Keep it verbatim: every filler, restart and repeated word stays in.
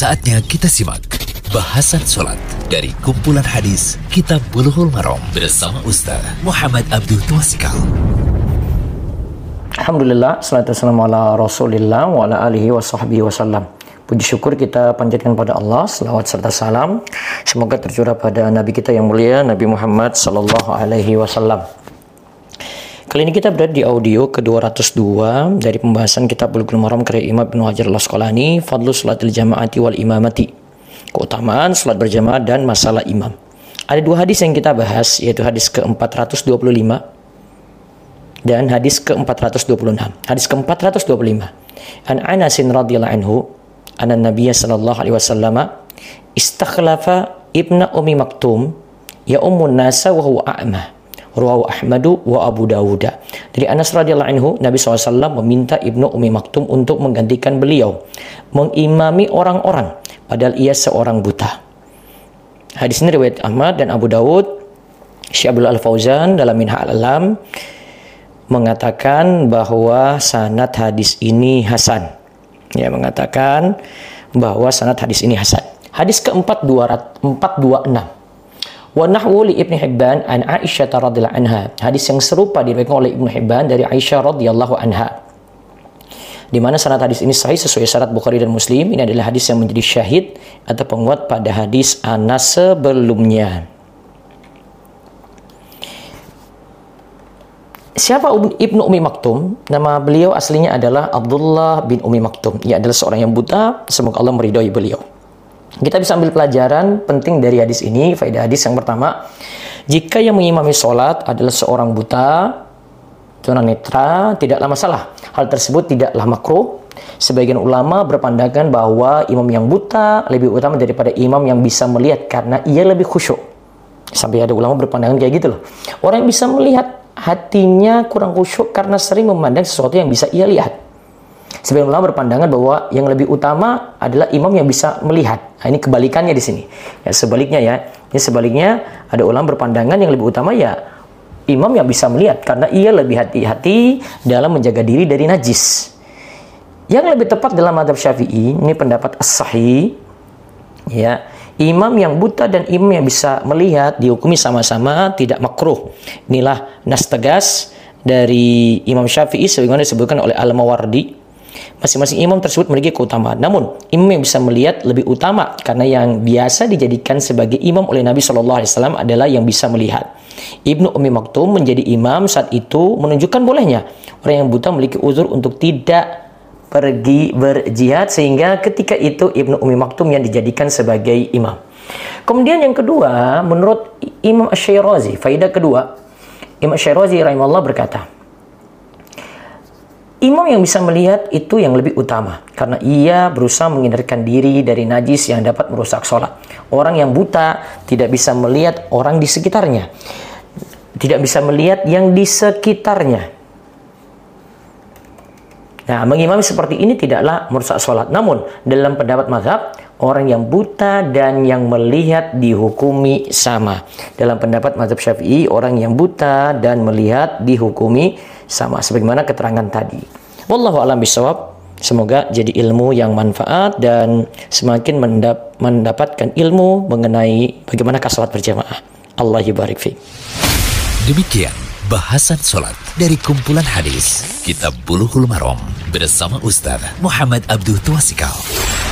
Saatnya kita simak bahasan sholat dari kumpulan hadis Kitab Bulughul Maram bersama Ustadz Muhammad Abduh Tuasikal. Alhamdulillah, salatu wassalamu ala rasulillah wa ala alihi wa sahbihi wasallam. Puji syukur kita panjatkan pada Allah, selawat serta salam semoga tercurah pada Nabi kita yang mulia, Nabi Muhammad Sallallahu Alaihi Wasallam. Kali ini kita berada di audio ke dua ratus dua dari pembahasan kitab Bulughul Maram karya Imam Ibnu Hajar Al-Asqalani, Fadlu Salatil Jama'ati Wal Imamati, keutamaan salat berjamaah dan masalah imam. Ada dua hadis yang kita bahas, yaitu hadis ke empat ratus dua puluh lima dan hadis ke empat ratus dua puluh enam. Hadis ke empat ratus dua puluh lima, An Anas bin Radiyallahu anhu anna nabiyya sallallahu alaihi wasallam istakhlafa ibna Umi Maktum ya ummun nasa wa huwa a'ma, rawahu Ahmad wa Abu Dawuda. Dari Anas radhiyallahu anhu, Nabi shallallahu alaihi wasallam meminta ibnu Umi Maktum untuk menggantikan beliau mengimami orang-orang padahal ia seorang buta. Hadis ini riwayat Ahmad dan Abu Dawud. Syekh Abdullah al-Fauzan dalam Minhaj al-Alam mengatakan bahwa sanad hadis ini hasan. Ya, mengatakan bahwa sanad hadis ini hasan. Hadis ke empat ratus dua puluh enam, wa nahwu li Ibn Hibban an Aisyah radhiyallahu anha. Hadis yang serupa diriwayatkan oleh Ibn Hibban dari Aisyah radhiyallahu anha, di mana sanad hadis ini sahih sesuai syarat Bukhari dan Muslim. Ini adalah hadis yang menjadi syahid atau penguat pada hadis Anas sebelumnya. Siapa Ibnu Umi Maktum? Nama beliau aslinya adalah Abdullah bin Umi Maktum. Ia adalah seorang yang buta, semoga Allah meridhoi beliau. Kita bisa ambil pelajaran penting dari hadis ini. Faedah hadis yang pertama, jika yang mengimami sholat adalah seorang buta, tunanetra, tidaklah masalah. Hal tersebut tidaklah makruh. Sebagian ulama berpandangan bahwa imam yang buta lebih utama daripada imam yang bisa melihat karena ia lebih khusyuk. Sampai ada ulama berpandangan kayak gitu loh. Orang yang bisa melihat hatinya kurang khusyuk karena sering memandang sesuatu yang bisa ia lihat. Sebagian ulama berpandangan bahwa yang lebih utama adalah imam yang bisa melihat. Nah, ini kebalikannya di sini. Ya, sebaliknya ya. Ini sebaliknya, ada ulama berpandangan yang lebih utama ya imam yang bisa melihat karena ia lebih hati-hati dalam menjaga diri dari najis. Yang lebih tepat dalam madzhab Syafi'i, ini pendapat as-sahih, ya, imam yang buta dan imam yang bisa melihat dihukumi sama-sama tidak makruh. Inilah nas tegas dari Imam Syafi'i sebagaimana disebutkan oleh Al-Mawardi. Masing-masing imam tersebut memiliki keutamaan. Namun, imam yang bisa melihat lebih utama karena yang biasa dijadikan sebagai imam oleh Nabi Shallallahu Alaihi Wasallam adalah yang bisa melihat. Ibnu Umi Maktum menjadi imam saat itu menunjukkan bolehnya orang yang buta memiliki uzur untuk tidak pergi berjihad, sehingga ketika itu Ibnu Umi Maktum yang dijadikan sebagai imam. Kemudian yang kedua, menurut Imam Asy-Syirazi, faedah kedua, Imam Asy-Syirazi rahimahullah berkata, imam yang bisa melihat itu yang lebih utama karena ia berusaha menghindarkan diri dari najis yang dapat merusak sholat. Orang yang buta tidak bisa melihat orang di sekitarnya, tidak bisa melihat yang di sekitarnya. Nah, mengimami seperti ini tidaklah merusak sholat. Namun, dalam pendapat mazhab, orang yang buta dan yang melihat dihukumi sama. Dalam pendapat mazhab Syafi'i, orang yang buta dan melihat dihukumi sama. Sebagaimana keterangan tadi. Wallahu a'lam bishawab. Semoga jadi ilmu yang manfaat dan semakin mendap mendapatkan ilmu mengenai bagaimana sholat berjamaah. Allahi barik fi. Demikian bahasan sholat dari kumpulan hadis Kitab Bulughul Maram bersama Ustadz Muhammad Abduh Tuasikal.